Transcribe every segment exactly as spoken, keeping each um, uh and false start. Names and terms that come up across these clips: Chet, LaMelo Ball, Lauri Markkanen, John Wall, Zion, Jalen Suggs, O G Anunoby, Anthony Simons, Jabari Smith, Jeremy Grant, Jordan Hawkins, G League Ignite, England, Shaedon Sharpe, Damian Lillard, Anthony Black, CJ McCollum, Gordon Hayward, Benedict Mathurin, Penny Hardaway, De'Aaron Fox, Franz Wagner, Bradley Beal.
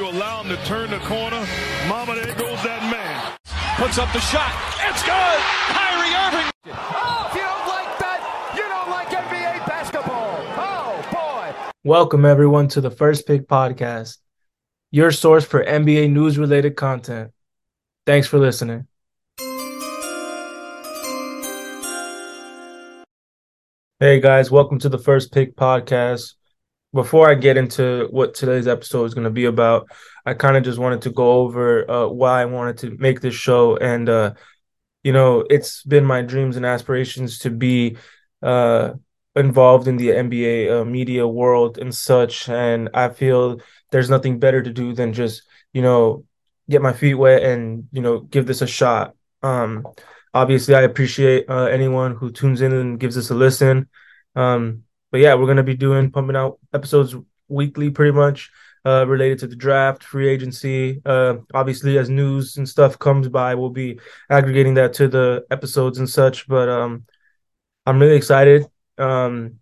you allow him to turn the corner, mama, there goes that man. Puts up the shot. It's good. Kyrie Irving. Oh, if you don't like that, you don't like N B A basketball. Oh, boy. Welcome, everyone, to the First Pick Podcast, your source for N B A news-related content. Thanks for listening. Hey guys, welcome to the First Pick Podcast. Before I get into what today's episode is going to be about, I kind of just wanted to go over uh, why I wanted to make this show. And, uh, you know, it's been my dreams and aspirations to be uh, involved in the N B A uh, media world and such. And I feel there's nothing better to do than just, you know, get my feet wet and, you know, give this a shot. Um Obviously, I appreciate uh, anyone who tunes in and gives us a listen. Um, but yeah, we're going to be doing, pumping out episodes weekly pretty much uh, related to the draft, free agency. Uh, obviously, as news and stuff comes by, we'll be aggregating that to the episodes and such. But um, I'm really excited. Um,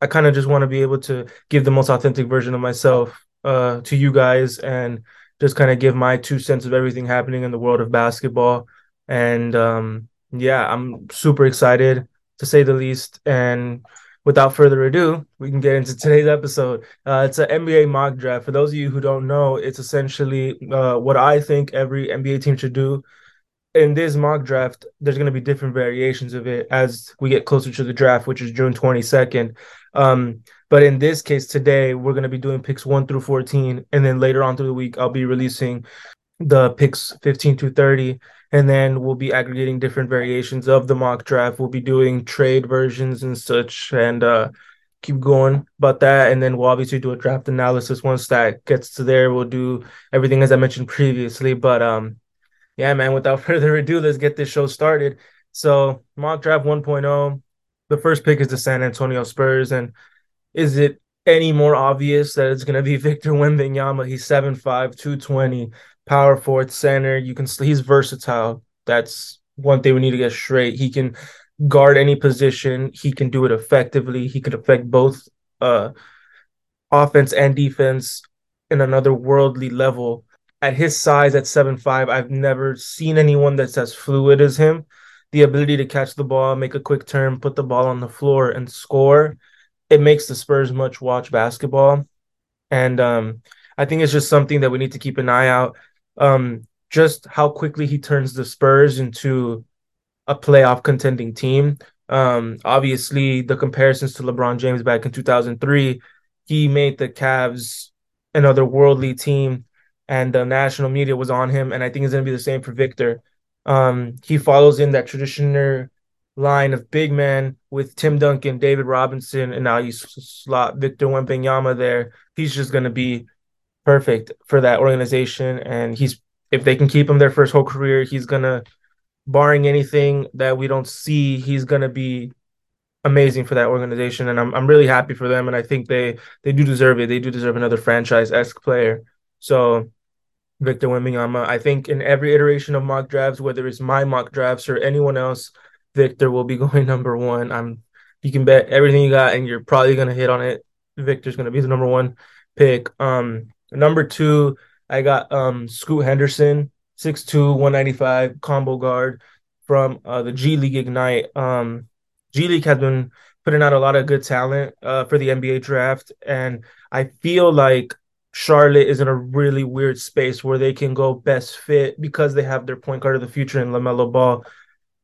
I kind of just want to be able to give the most authentic version of myself uh, to you guys and just kind of give my two cents of everything happening in the world of basketball. And, um, yeah, I'm super excited, to say the least. And without further ado, we can get into today's episode. Uh, it's an N B A mock draft. For those of you who don't know, it's essentially uh, what I think every N B A team should do. In this mock draft, there's going to be different variations of it as we get closer to the draft, which is June twenty-second. Um, but in this case today, we're going to be doing picks one through fourteen. And then later on through the week, I'll be releasing the picks fifteen to thirty. And then we'll be aggregating different variations of the mock draft. We'll be doing trade versions and such and uh, keep going about that. And then we'll obviously do a draft analysis. Once that gets to there, we'll do everything as I mentioned previously. But um, yeah, man, without further ado, let's get this show started. So mock draft one point oh, the first pick is the San Antonio Spurs. And is it any more obvious that it's going to be Victor Wembanyama? He's seven five, two twenty. Power forward, center. You can. He's versatile. That's one thing we need to get straight. He can guard any position. He can do it effectively. He could affect both uh, offense and defense in another worldly level. At his size, at seven five, I've never seen anyone that's as fluid as him. The ability to catch the ball, make a quick turn, put the ball on the floor, and score. It makes the Spurs much watch basketball. And um, I think it's just something that we need to keep an eye out. Um, just how quickly he turns the Spurs into a playoff contending team. Um, obviously, the comparisons to LeBron James back in two thousand three, he made the Cavs an otherworldly team, and the national media was on him. And I think it's going to be the same for Victor. Um, he follows in that traditional line of big men with Tim Duncan, David Robinson, and now you slot Victor Wembanyama there. He's just going to be perfect for that organization, and he's if they can keep him their first whole career, he's gonna, barring anything that we don't see, he's gonna be amazing for that organization. And I'm I'm really happy for them, and I think they they do deserve it. They do deserve another franchise-esque player. So Victor Wembanyama, I think in every iteration of mock drafts, whether it's my mock drafts or anyone else, Victor will be going number one. I'm you can bet everything you got, and you're probably gonna hit on it. Victor's gonna be the number one pick. Um. Number two, I got um, Scoot Henderson, six two, one ninety-five, combo guard from uh, the G League Ignite. Um, G League has been putting out a lot of good talent uh, for the N B A draft, and I feel like Charlotte is in a really weird space where they can go best fit because they have their point guard of the future in LaMelo Ball.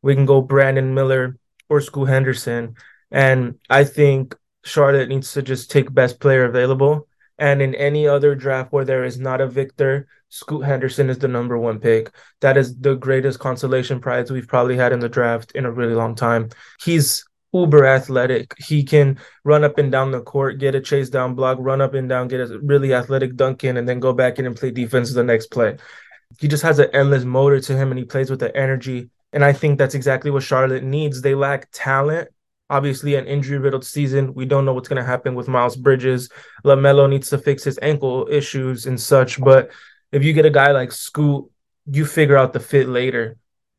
We can go Brandon Miller or Scoot Henderson, and I think Charlotte needs to just take best player available. And in any other draft where there is not a Victor, Scoot Henderson is the number one pick. That is the greatest consolation prize we've probably had in the draft in a really long time. He's uber athletic. He can run up and down the court, get a chase down block, run up and down, get a really athletic dunk in, and then go back in and play defense the next play. He just has an endless motor to him, and he plays with the energy. And I think that's exactly what Charlotte needs. They lack talent. Obviously, an injury-riddled season. We don't know what's going to happen with Miles Bridges. LaMelo needs to fix his ankle issues and such. But if you get a guy like Scoot, you figure out the fit later.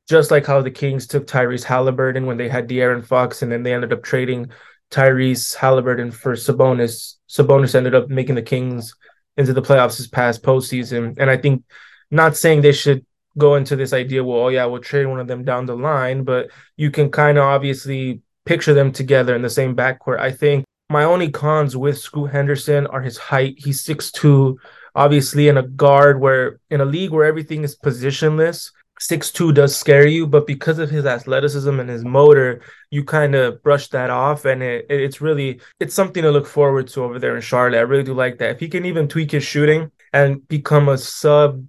Just like how the Kings took Tyrese Haliburton when they had De'Aaron Fox, and then they ended up trading Tyrese Haliburton for Sabonis. Sabonis ended up making the Kings into the playoffs this past postseason. And I think, not saying they should go into this idea, well, oh yeah, we'll trade one of them down the line, but you can kind of obviously picture them together in the same backcourt. I think my only cons with Scoot Henderson are his height. He's six two, obviously in a guard where, in a league where everything is positionless, six two does scare you, but because of his athleticism and his motor, you kind of brush that off, and it, it it's really, it's something to look forward to over there in Charlotte. I really do like that. If he can even tweak his shooting and become a sub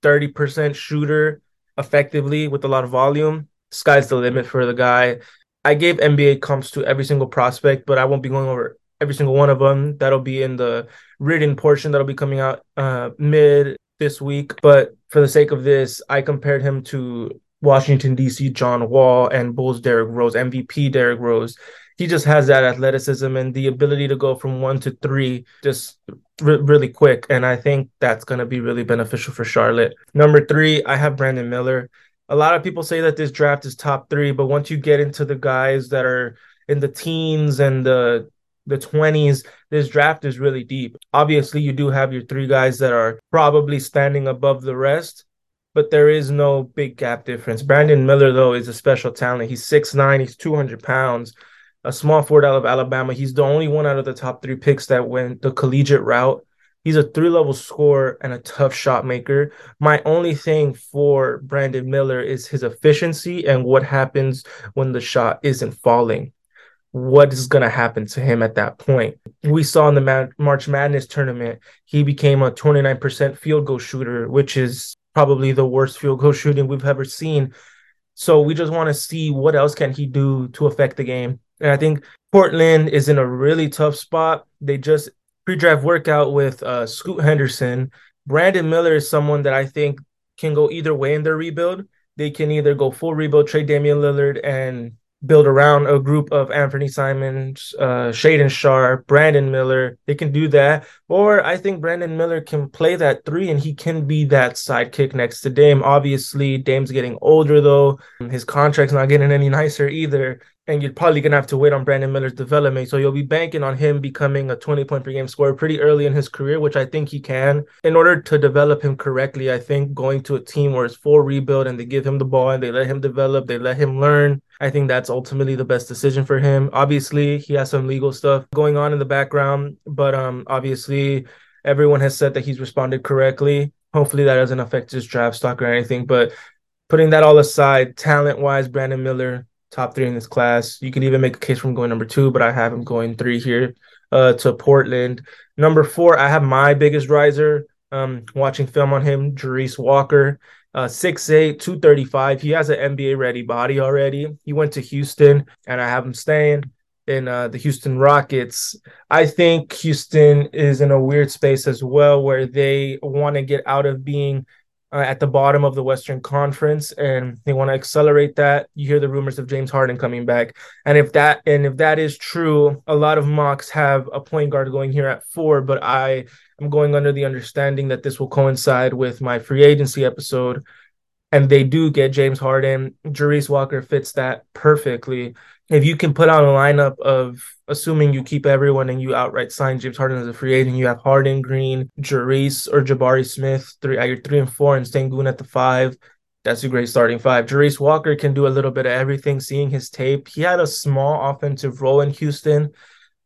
thirty percent shooter effectively with a lot of volume, sky's the limit for the guy. I gave N B A comps to every single prospect, but I won't be going over every single one of them. That'll be in the written portion that'll be coming out uh, mid this week. But for the sake of this, I compared him to Washington, D C, John Wall, and Bulls, Derrick Rose, M V P Derrick Rose. He just has that athleticism and the ability to go from one to three just re- really quick. And I think that's going to be really beneficial for Charlotte. Number three, I have Brandon Miller. A lot of people say that this draft is top three, but once you get into the guys that are in the teens and the the twenties, this draft is really deep. Obviously, you do have your three guys that are probably standing above the rest, but there is no big gap difference. Brandon Miller, though, is a special talent. He's six nine, he's two hundred pounds, a small forward out of Alabama. He's the only one out of the top three picks that went the collegiate route. He's a three-level scorer and a tough shot maker. My only thing for Brandon Miller is his efficiency and what happens when the shot isn't falling. What is going to happen to him at that point? We saw in the Ma- March Madness tournament, he became a twenty-nine percent field goal shooter, which is probably the worst field goal shooting we've ever seen. So we just want to see what else can he do to affect the game. And I think Portland is in a really tough spot. They just pre-draft workout with uh, Scoot Henderson. Brandon Miller is someone that I think can go either way in their rebuild. They can either go full rebuild, trade Damian Lillard, and build around a group of Anthony Simons, uh, Shaedon Sharpe, Brandon Miller. They can do that. Or I think Brandon Miller can play that three, and he can be that sidekick next to Dame. Obviously, Dame's getting older, though. His contract's not getting any nicer either. And you're probably going to have to wait on Brandon Miller's development. So you'll be banking on him becoming a twenty-point-per-game scorer pretty early in his career, which I think he can. In order to develop him correctly, I think going to a team where it's full rebuild and they give him the ball and they let him develop, they let him learn, I think that's ultimately the best decision for him. Obviously, he has some legal stuff going on in the background, but um, obviously everyone has said that he's responded correctly. Hopefully that doesn't affect his draft stock or anything. But putting that all aside, talent-wise, Brandon Miller, top three in this class. You could even make a case from going number two, but I have him going three here uh, to Portland. Number four, I have my biggest riser. Um, watching film on him, Jarace Walker, uh, six eight, two thirty-five. He has an N B A-ready body already. He went to Houston, and I have him staying in uh, the Houston Rockets. I think Houston is in a weird space as well, where they want to get out of being Uh, at the bottom of the Western Conference, and they want to accelerate that. You hear the rumors of James Harden coming back, and if that and if that is true, a lot of mocks have a point guard going here at four, but I am going under the understanding that this will coincide with my free agency episode, and they do get James Harden. Jarace Walker fits that perfectly. If you can put out a lineup of, assuming you keep everyone and you outright sign James Harden as a free agent, you have Harden, Green, Jarace, or Jabari Smith, three, at your three and four, and Sengun at the five. That's a great starting five. Jarace Walker can do a little bit of everything, seeing his tape. He had a small offensive role in Houston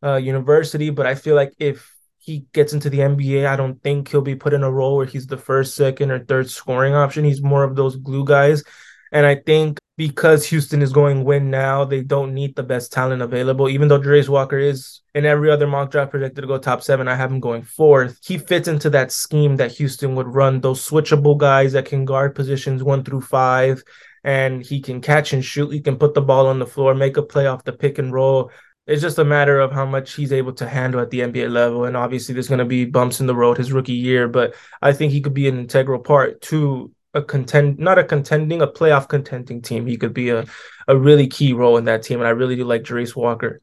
uh, University, but I feel like if he gets into the N B A, I don't think he'll be put in a role where he's the first, second, or third scoring option. He's more of those glue guys. And I think because Houston is going win now, they don't need the best talent available. Even though Jarace Walker is in every other mock draft projected to go top seven, I have him going fourth. He fits into that scheme that Houston would run, those switchable guys that can guard positions one through five, and he can catch and shoot. He can put the ball on the floor, make a play off the pick and roll. It's just a matter of how much he's able to handle at the N B A level. And obviously there's going to be bumps in the road his rookie year, but I think he could be an integral part to a contend, not a contending, a playoff contending team. He could be a, a really key role in that team. And I really do like Jarace Walker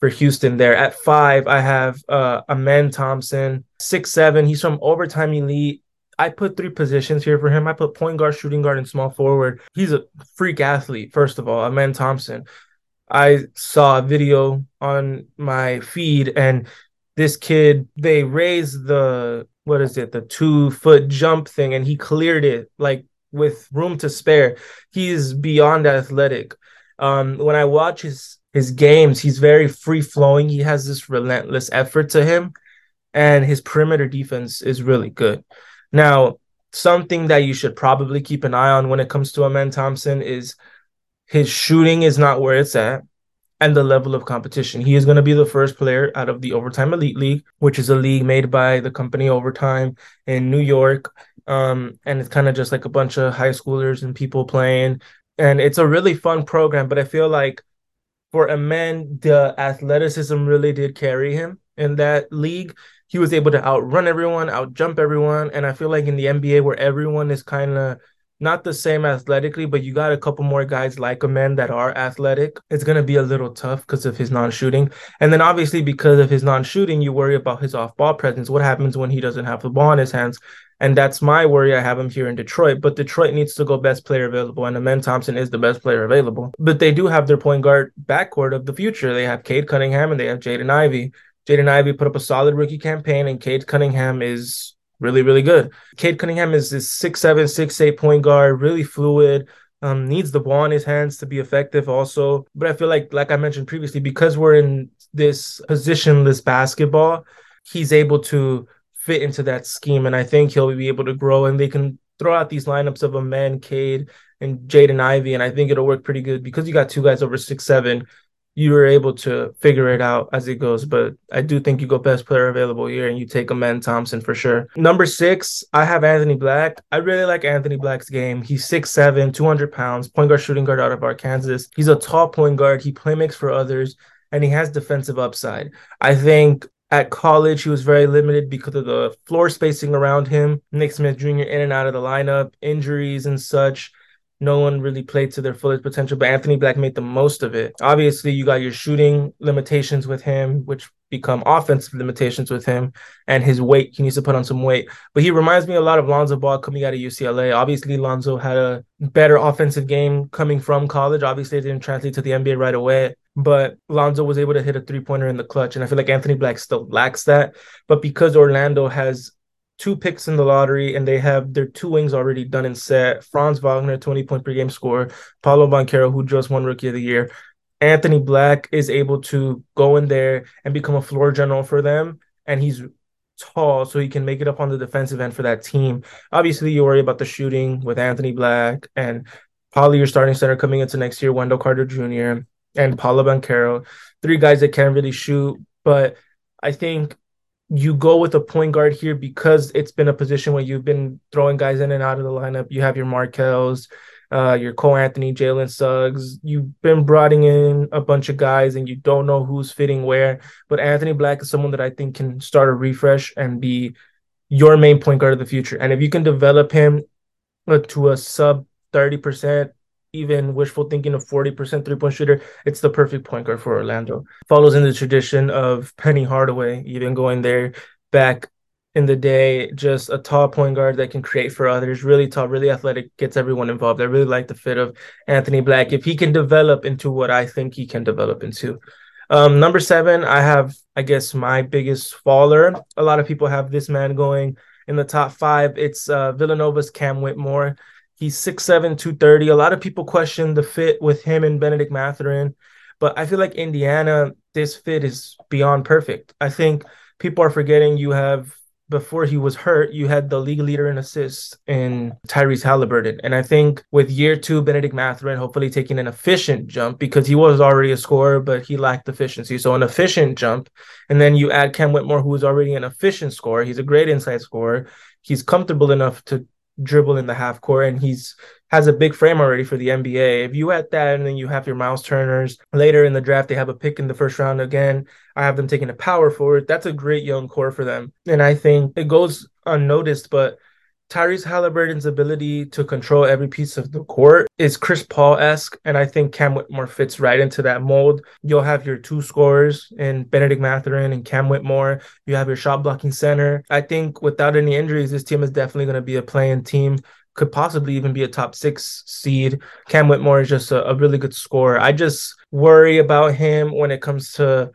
for Houston there. At five, I have uh, Amen Thompson, six seven. He's from Overtime Elite. I put three positions here for him. I put point guard, shooting guard, and small forward. He's a freak athlete, first of all, Amen Thompson. I saw a video on my feed, and this kid, they raised the what is it, the two foot jump thing, and he cleared it like with room to spare. He is beyond athletic. Um, when I watch his his games, he's very free flowing. He has this relentless effort to him, and his perimeter defense is really good. Now, something that you should probably keep an eye on when it comes to Amen Thompson is his shooting is not where it's at, and the level of competition. He is going to be the first player out of the Overtime Elite League, which is a league made by the company Overtime in New York. Um, and it's kind of just like a bunch of high schoolers and people playing. And it's a really fun program, but I feel like for Amen, the athleticism really did carry him in that league. He was able to outrun everyone, outjump everyone. And I feel like in the N B A, where everyone is kind of not the same athletically, but you got a couple more guys like Amen that are athletic, it's going to be a little tough because of his non-shooting. And then obviously because of his non-shooting, you worry about his off-ball presence. What happens when he doesn't have the ball in his hands? And that's my worry. I have him here in Detroit, but Detroit needs to go best player available, and Amen Thompson is the best player available. But they do have their point guard backcourt of the future. They have Cade Cunningham and they have Jaden Ivey. Jaden Ivey put up a solid rookie campaign, and Cade Cunningham is really, really good. Cade Cunningham is this six seven, six eight point guard, really fluid, um, needs the ball in his hands to be effective also. But I feel like, like I mentioned previously, because we're in this positionless basketball, he's able to fit into that scheme. And I think he'll be able to grow, and they can throw out these lineups of Amen, Cade, and Jaden Ivey. And I think it'll work pretty good because you got two guys over six seven. You were able to figure it out as it goes. But I do think you go best player available here, and you take Amen Thompson for sure. Number six, I have Anthony Black. I really like Anthony Black's game. He's six seven, two hundred pounds, point guard, shooting guard out of Arkansas. He's a tall point guard. He playmakes for others, and he has defensive upside. I think at college, he was very limited because of the floor spacing around him. Nick Smith Junior in and out of the lineup, injuries and such. No one really played to their fullest potential, but Anthony Black made the most of it. Obviously, you got your shooting limitations with him, which become offensive limitations with him, and his weight. He needs to put on some weight. But he reminds me a lot of Lonzo Ball coming out of U C L A. Obviously, Lonzo had a better offensive game coming from college. Obviously, it didn't translate to the N B A right away, but Lonzo was able to hit a three-pointer in the clutch, and I feel like Anthony Black still lacks that. But because Orlando has two picks in the lottery, and they have their two wings already done and set. Franz Wagner, twenty-point per game scorer. Paulo Banquero, who just won Rookie of the Year. Anthony Black is able to go in there and become a floor general for them, and he's tall, so he can make it up on the defensive end for that team. Obviously, you worry about the shooting with Anthony Black and probably your starting center coming into next year, Wendell Carter Junior and Paulo Banquero. Three guys that can't really shoot, but I think you go with a point guard here because it's been a position where you've been throwing guys in and out of the lineup. You have your Markels, uh, your Cole Anthony, Jalen Suggs. You've been bringing in a bunch of guys, and you don't know who's fitting where. But Anthony Black is someone that I think can start a refresh and be your main point guard of the future. And if you can develop him to a sub thirty percent, even wishful thinking of forty percent three-point shooter, it's the perfect point guard for Orlando. Follows in the tradition of Penny Hardaway, even going there back in the day, just a tall point guard that can create for others, really tall, really athletic, gets everyone involved. I really like the fit of Anthony Black if he can develop into what I think he can develop into. Um, number seven, I have, I guess, my biggest faller. A lot of people have this man going in the top five. It's uh, Villanova's Cam Whitmore. He's six seven, two thirty. A lot of people question the fit with him and Benedict Mathurin, but I feel like Indiana, this fit is beyond perfect. I think people are forgetting you have, before he was hurt, you had the league leader in assists in Tyrese Haliburton. And I think with year two, Benedict Mathurin hopefully taking an efficient jump, because he was already a scorer, but he lacked efficiency. So an efficient jump. And then you add Cam Whitmore, who is already an efficient scorer. He's a great inside scorer. He's comfortable enough to dribble in the half court, and he's has a big frame already for the N B A. If you add that, and then you have your Miles Turners later in the draft, they have a pick in the first round again. I have them taking a power forward. That's a great young core for them, and I think it goes unnoticed. But Tyrese Halliburton's ability to control every piece of the court is Chris Paul-esque, and I think Cam Whitmore fits right into that mold. You'll have your two scorers in Benedict Mathurin and Cam Whitmore. You have your shot-blocking center. I think without any injuries, this team is definitely going to be a play-in team, could possibly even be a top six seed. Cam Whitmore is just a, a really good scorer. I just worry about him when it comes to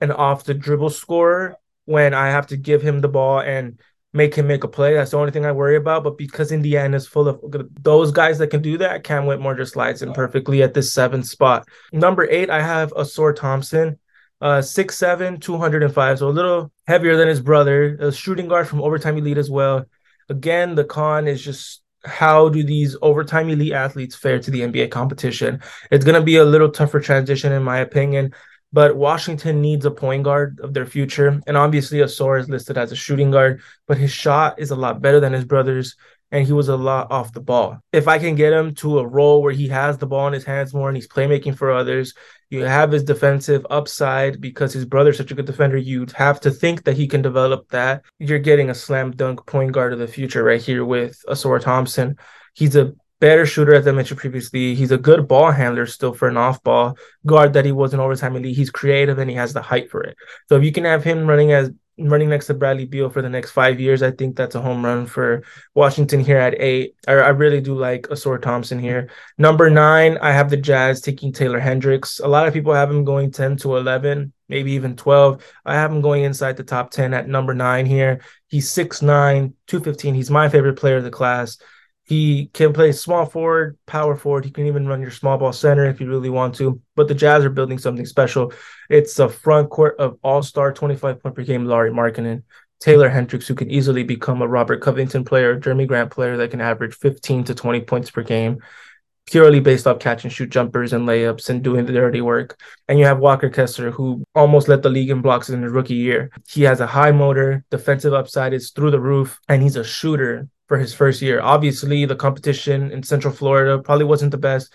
an off-the-dribble scorer, when I have to give him the ball and make him make a play. That's the only thing I worry about. But because Indiana's full of those guys that can do that, Cam Whitmore just slides in perfectly at this seventh spot. Number eight, I have Ausar Thompson, uh, six seven, two hundred five, so a little heavier than his brother, a shooting guard from Overtime Elite as well. Again, the con is just how do these Overtime Elite athletes fare to the N B A competition? It's going to be a little tougher transition, in my opinion. But Washington needs a point guard of their future. And obviously, Ausar is listed as a shooting guard, but his shot is a lot better than his brother's, and he was a lot off the ball. If I can get him to a role where he has the ball in his hands more and he's playmaking for others, you have his defensive upside because his brother's such a good defender. You'd have to think that he can develop that. You're getting a slam dunk point guard of the future right here with Ausar Thompson. He's a better shooter, as I mentioned previously. He's a good ball handler still for an off-ball guard that he was in Overtime Elite. He's creative and he has the height for it. So if you can have him running as running next to Bradley Beal for the next five years, I think that's a home run for Washington here at eight. I, I really do like Ausar Thompson here. Number nine, I have the Jazz taking Taylor Hendricks. A lot of people have him going ten to eleven, maybe even twelve. I have him going inside the top ten at number nine here. He's six nine, two fifteen. He's my favorite player of the class. He can play small forward, power forward. He can even run your small ball center if you really want to. But the Jazz are building something special. It's a front court of all-star twenty-five point per game Lauri Markkanen, Taylor Hendricks, who can easily become a Robert Covington player, Jeremy Grant player that can average fifteen to twenty points per game, purely based off catch-and-shoot jumpers and layups and doing the dirty work. And you have Walker Kessler, who almost led the league in blocks in his rookie year. He has a high motor, defensive upside is through the roof, and he's a shooter for his first year. Obviously, the competition in Central Florida probably wasn't the best,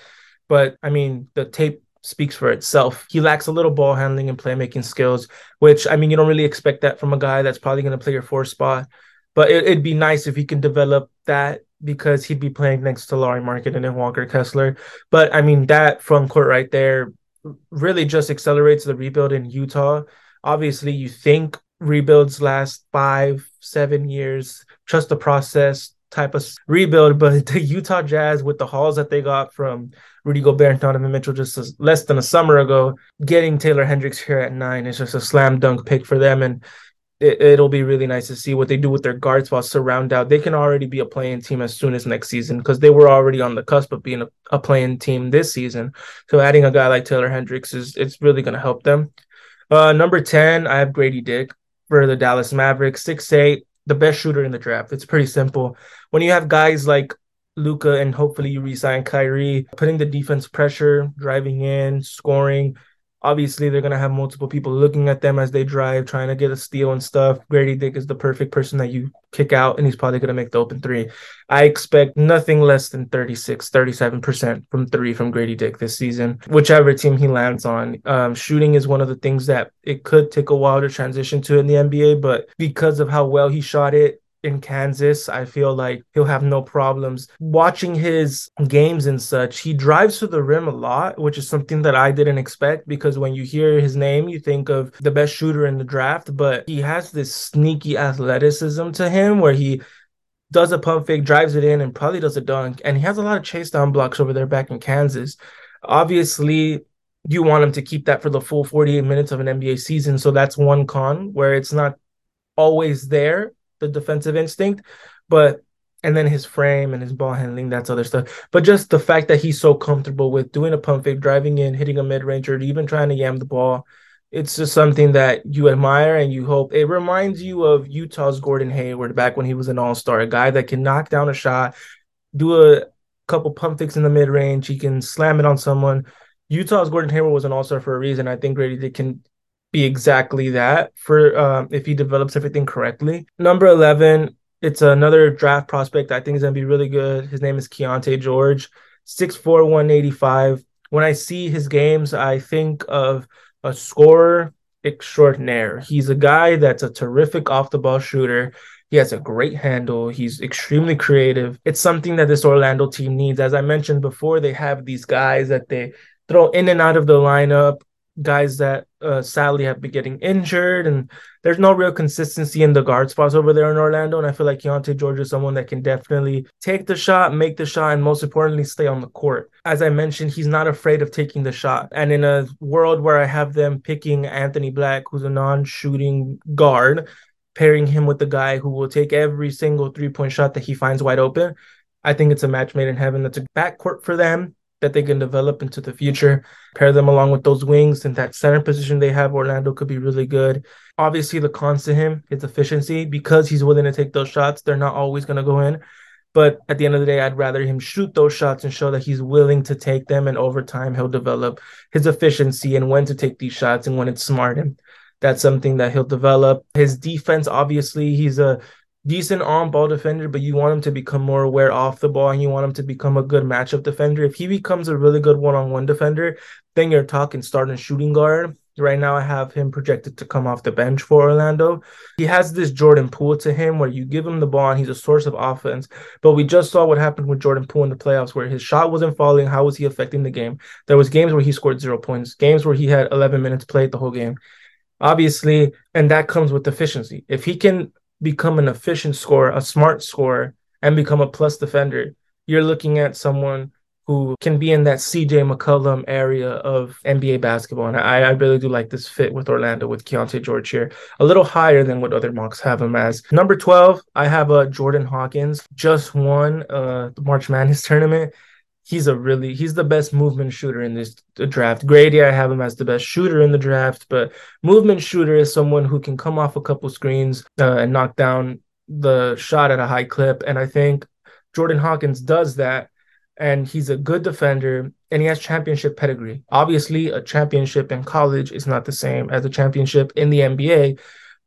but I mean, the tape speaks for itself. He lacks a little ball handling and playmaking skills, which, I mean, you don't really expect that from a guy that's probably going to play your fourth spot. But it, it'd be nice if he can develop that, because he'd be playing next to Lauri Markkanen and Walker Kessler. But I mean, that front court right there really just accelerates the rebuild in Utah. Obviously, you think rebuilds last five, seven years, trust the process type of rebuild. But the Utah Jazz, with the hauls that they got from Rudy Gobert and Donovan Mitchell just a, less than a summer ago, getting Taylor Hendricks here at nine is just a slam dunk pick for them. And it, it'll be really nice to see what they do with their guards while surround out. They can already be a play-in team as soon as next season, because they were already on the cusp of being a, a play-in team this season. So adding a guy like Taylor Hendricks is it's really going to help them. Uh, number ten, I have Gradey Dick for the Dallas Mavericks, six eight, the best shooter in the draft. It's pretty simple. When you have guys like Luka and hopefully you re-sign Kyrie, putting the defense pressure, driving in, scoring, obviously they're going to have multiple people looking at them as they drive, trying to get a steal and stuff. Gradey Dick is the perfect person that you kick out, and he's probably going to make the open three. I expect nothing less than thirty-six, thirty-seven percent from three from Gradey Dick this season, whichever team he lands on. Um, shooting is one of the things that it could take a while to transition to in the N B A, but because of how well he shot it in Kansas, I feel like he'll have no problems. Watching his games and such, he drives to the rim a lot, which is something that I didn't expect, because when you hear his name, you think of the best shooter in the draft, but he has this sneaky athleticism to him where he does a pump fake, drives it in, and probably does a dunk. And he has a lot of chase down blocks over there back in Kansas. Obviously, you want him to keep that for the full forty-eight minutes of an N B A season. So that's one con where it's not always there, the defensive instinct, but and then his frame and his ball handling, that's other stuff. But just the fact that he's so comfortable with doing a pump fake, driving in, hitting a mid-range, or even trying to yam the ball, it's just something that you admire and you hope. It reminds you of Utah's Gordon Hayward back when he was an all-star, a guy that can knock down a shot, do a couple pump fakes in the mid-range, he can slam it on someone. Utah's Gordon Hayward was an all-star for a reason. I think Gradey can be exactly that for um, if he develops everything correctly. Number eleven, it's another draft prospect I think is going to be really good. His name is Keyonte George, six four, one eighty-five. When I see his games, I think of a scorer extraordinaire. He's a guy that's a terrific off-the-ball shooter. He has a great handle. He's extremely creative. It's something that this Orlando team needs. As I mentioned before, they have these guys that they throw in and out of the lineup, guys that uh, sadly have been getting injured, and there's no real consistency in the guard spots over there in Orlando. And I feel like Keyonte George is someone that can definitely take the shot, make the shot, and most importantly, stay on the court. As I mentioned, he's not afraid of taking the shot. And in a world where I have them picking Anthony Black, who's a non-shooting guard, pairing him with the guy who will take every single three-point shot that he finds wide open, I think it's a match made in heaven. That's a backcourt for them that they can develop into the future. Pair them along with those wings, and that center position they have, Orlando could be really good. Obviously, the cons to him is efficiency, because he's willing to take those shots. They're not always going to go in. But at the end of the day, I'd rather him shoot those shots and show that he's willing to take them. And over time, he'll develop his efficiency and when to take these shots and when it's smart. And that's something that he'll develop. His defense, obviously, he's a decent on-ball defender, but you want him to become more aware off the ball, and you want him to become a good matchup defender. If he becomes a really good one-on-one defender, then you're talking starting shooting guard. Right now, I have him projected to come off the bench for Orlando. He has this Jordan Poole to him where you give him the ball and he's a source of offense. But we just saw what happened with Jordan Poole in the playoffs where his shot wasn't falling. How was he affecting the game? There was games where he scored zero points, games where he had eleven minutes played the whole game. Obviously, and that comes with efficiency. If he can become an efficient scorer, a smart scorer, and become a plus defender, you're looking at someone who can be in that C J McCollum area of N B A basketball. And I, I really do like this fit with Orlando with Keyonte George here. A little higher than what other mocks have him as. Number twelve, I have uh, Jordan Hawkins. Just won uh, the March Madness tournament. He's a really, he's the best movement shooter in this draft. Gradey, I have him as the best shooter in the draft. But movement shooter is someone who can come off a couple screens uh, and knock down the shot at a high clip. And I think Jordan Hawkins does that. And he's a good defender, and he has championship pedigree. Obviously, a championship in college is not the same as a championship in the N B A,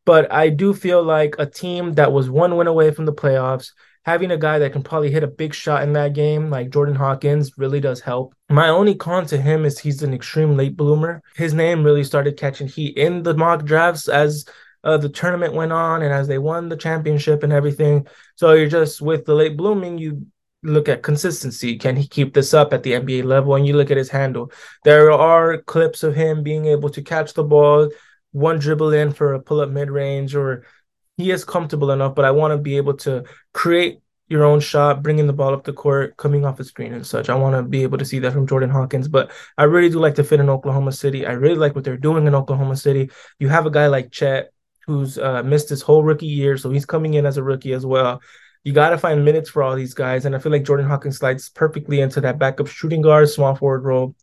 but I do feel like a team that was one win away from the playoffs, having a guy that can probably hit a big shot in that game, like Jordan Hawkins, really does help. My only con to him is he's an extreme late bloomer. His name really started catching heat in the mock drafts as Uh, the tournament went on and as they won the championship and everything. So you're just, with the late blooming, you look at consistency. Can he keep this up at the N B A level? And you look at his handle. There are clips of him being able to catch the ball, one dribble in for a pull-up mid-range, or he is comfortable enough, but I want to be able to create your own shot, bringing the ball up the court, coming off the screen and such. I want to be able to see that from Jordan Hawkins, but I really do like the fit in Oklahoma City. I really like what they're doing in Oklahoma City. You have a guy like Chet, who's uh, missed his whole rookie year, so he's coming in as a rookie as well. You got to find minutes for all these guys. And I feel like Jordan Hawkins slides perfectly into that backup shooting guard, small forward role.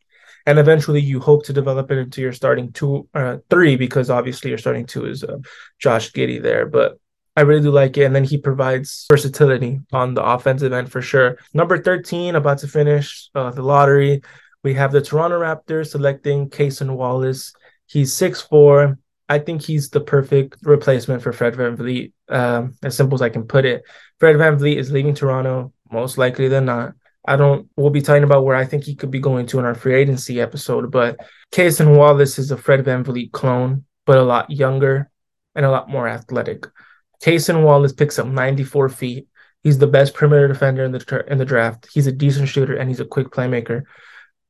And eventually you hope to develop it into your starting two, uh, three, because obviously your starting two is uh, Josh Giddey there. But I really do like it. And then he provides versatility on the offensive end for sure. Number thirteen, about to finish uh, the lottery. We have the Toronto Raptors selecting Cason Wallace. He's six foot four. I think he's the perfect replacement for Fred VanVleet. Um, as simple as I can put it. Fred VanVleet is leaving Toronto, most likely than not. I don't, we'll be talking about where I think he could be going to in our free agency episode, but Cason Wallace is a Fred VanVleet clone, but a lot younger and a lot more athletic. Cason Wallace picks up ninety-four feet. He's the best perimeter defender in the in the draft. He's a decent shooter and he's a quick playmaker.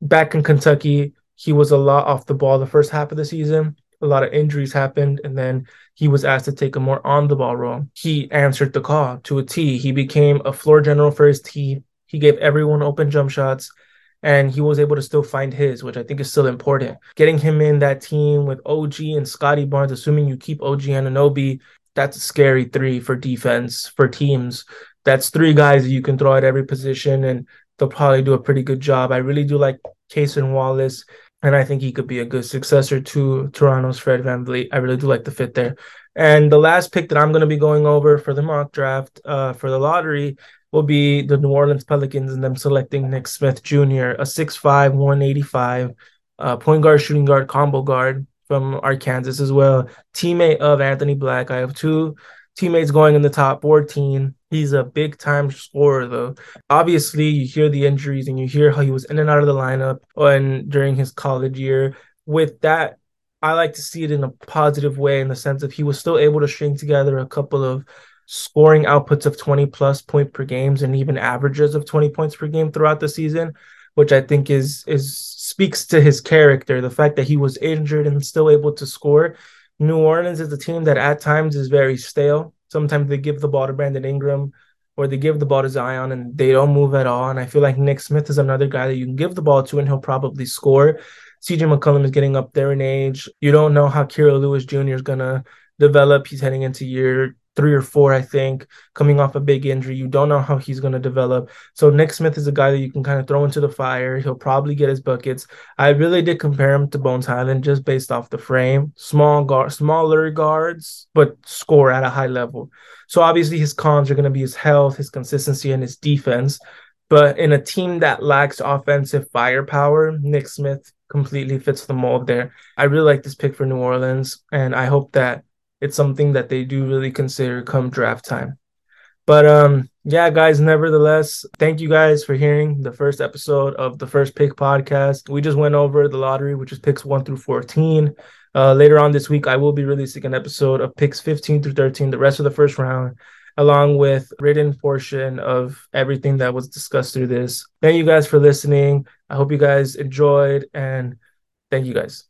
Back in Kentucky, he was a lot off the ball the first half of the season. A lot of injuries happened, and then he was asked to take a more on-the-ball role. He answered the call to a T. He became a floor general for his team. He gave everyone open jump shots, and he was able to still find his, which I think is still important. Getting him in that team with O G and Scotty Barnes, assuming you keep O G Anunoby, that's a scary three for defense, for teams. That's three guys that you can throw at every position, and they'll probably do a pretty good job. I really do like Cason Wallace. And I think he could be a good successor to Toronto's Fred VanVleet. I really do like the fit there. And the last pick that I'm going to be going over for the mock draft uh, for the lottery will be the New Orleans Pelicans and them selecting Nick Smith Junior, a six five, one eighty-five uh, point guard, shooting guard, combo guard from Arkansas as well. Teammate of Anthony Black. I have two teammates going in the top fourteen. He's a big-time scorer, though. Obviously, you hear the injuries and you hear how he was in and out of the lineup and during his college year. With that, I like to see it in a positive way in the sense of he was still able to string together a couple of scoring outputs of twenty-plus point per games and even averages of twenty points per game throughout the season, which I think is is speaks to his character. The fact that he was injured and still able to score. New Orleans is a team that at times is very stale. Sometimes they give the ball to Brandon Ingram or they give the ball to Zion and they don't move at all. And I feel like Nick Smith is another guy that you can give the ball to and he'll probably score. C J McCollum is getting up there in age. You don't know how Kira Lewis Junior is going to develop. He's heading into year three or four, I think, coming off a big injury. You don't know how he's going to develop. So Nick Smith is a guy that you can kind of throw into the fire. He'll probably get his buckets. I really did compare him to Bones Highland just based off the frame. Small guard, smaller guards, but score at a high level. So obviously his cons are going to be his health, his consistency, and his defense. But in a team that lacks offensive firepower, Nick Smith completely fits the mold there. I really like this pick for New Orleans, and I hope that it's something that they do really consider come draft time. But um, yeah, guys, nevertheless, thank you guys for hearing the first episode of the First Pick podcast. We just went over the lottery, which is picks one through fourteen. Uh, later on this week, I will be releasing an episode of picks fifteen through thirteen, the rest of the first round, along with written portion of everything that was discussed through this. Thank you guys for listening. I hope you guys enjoyed, and thank you guys.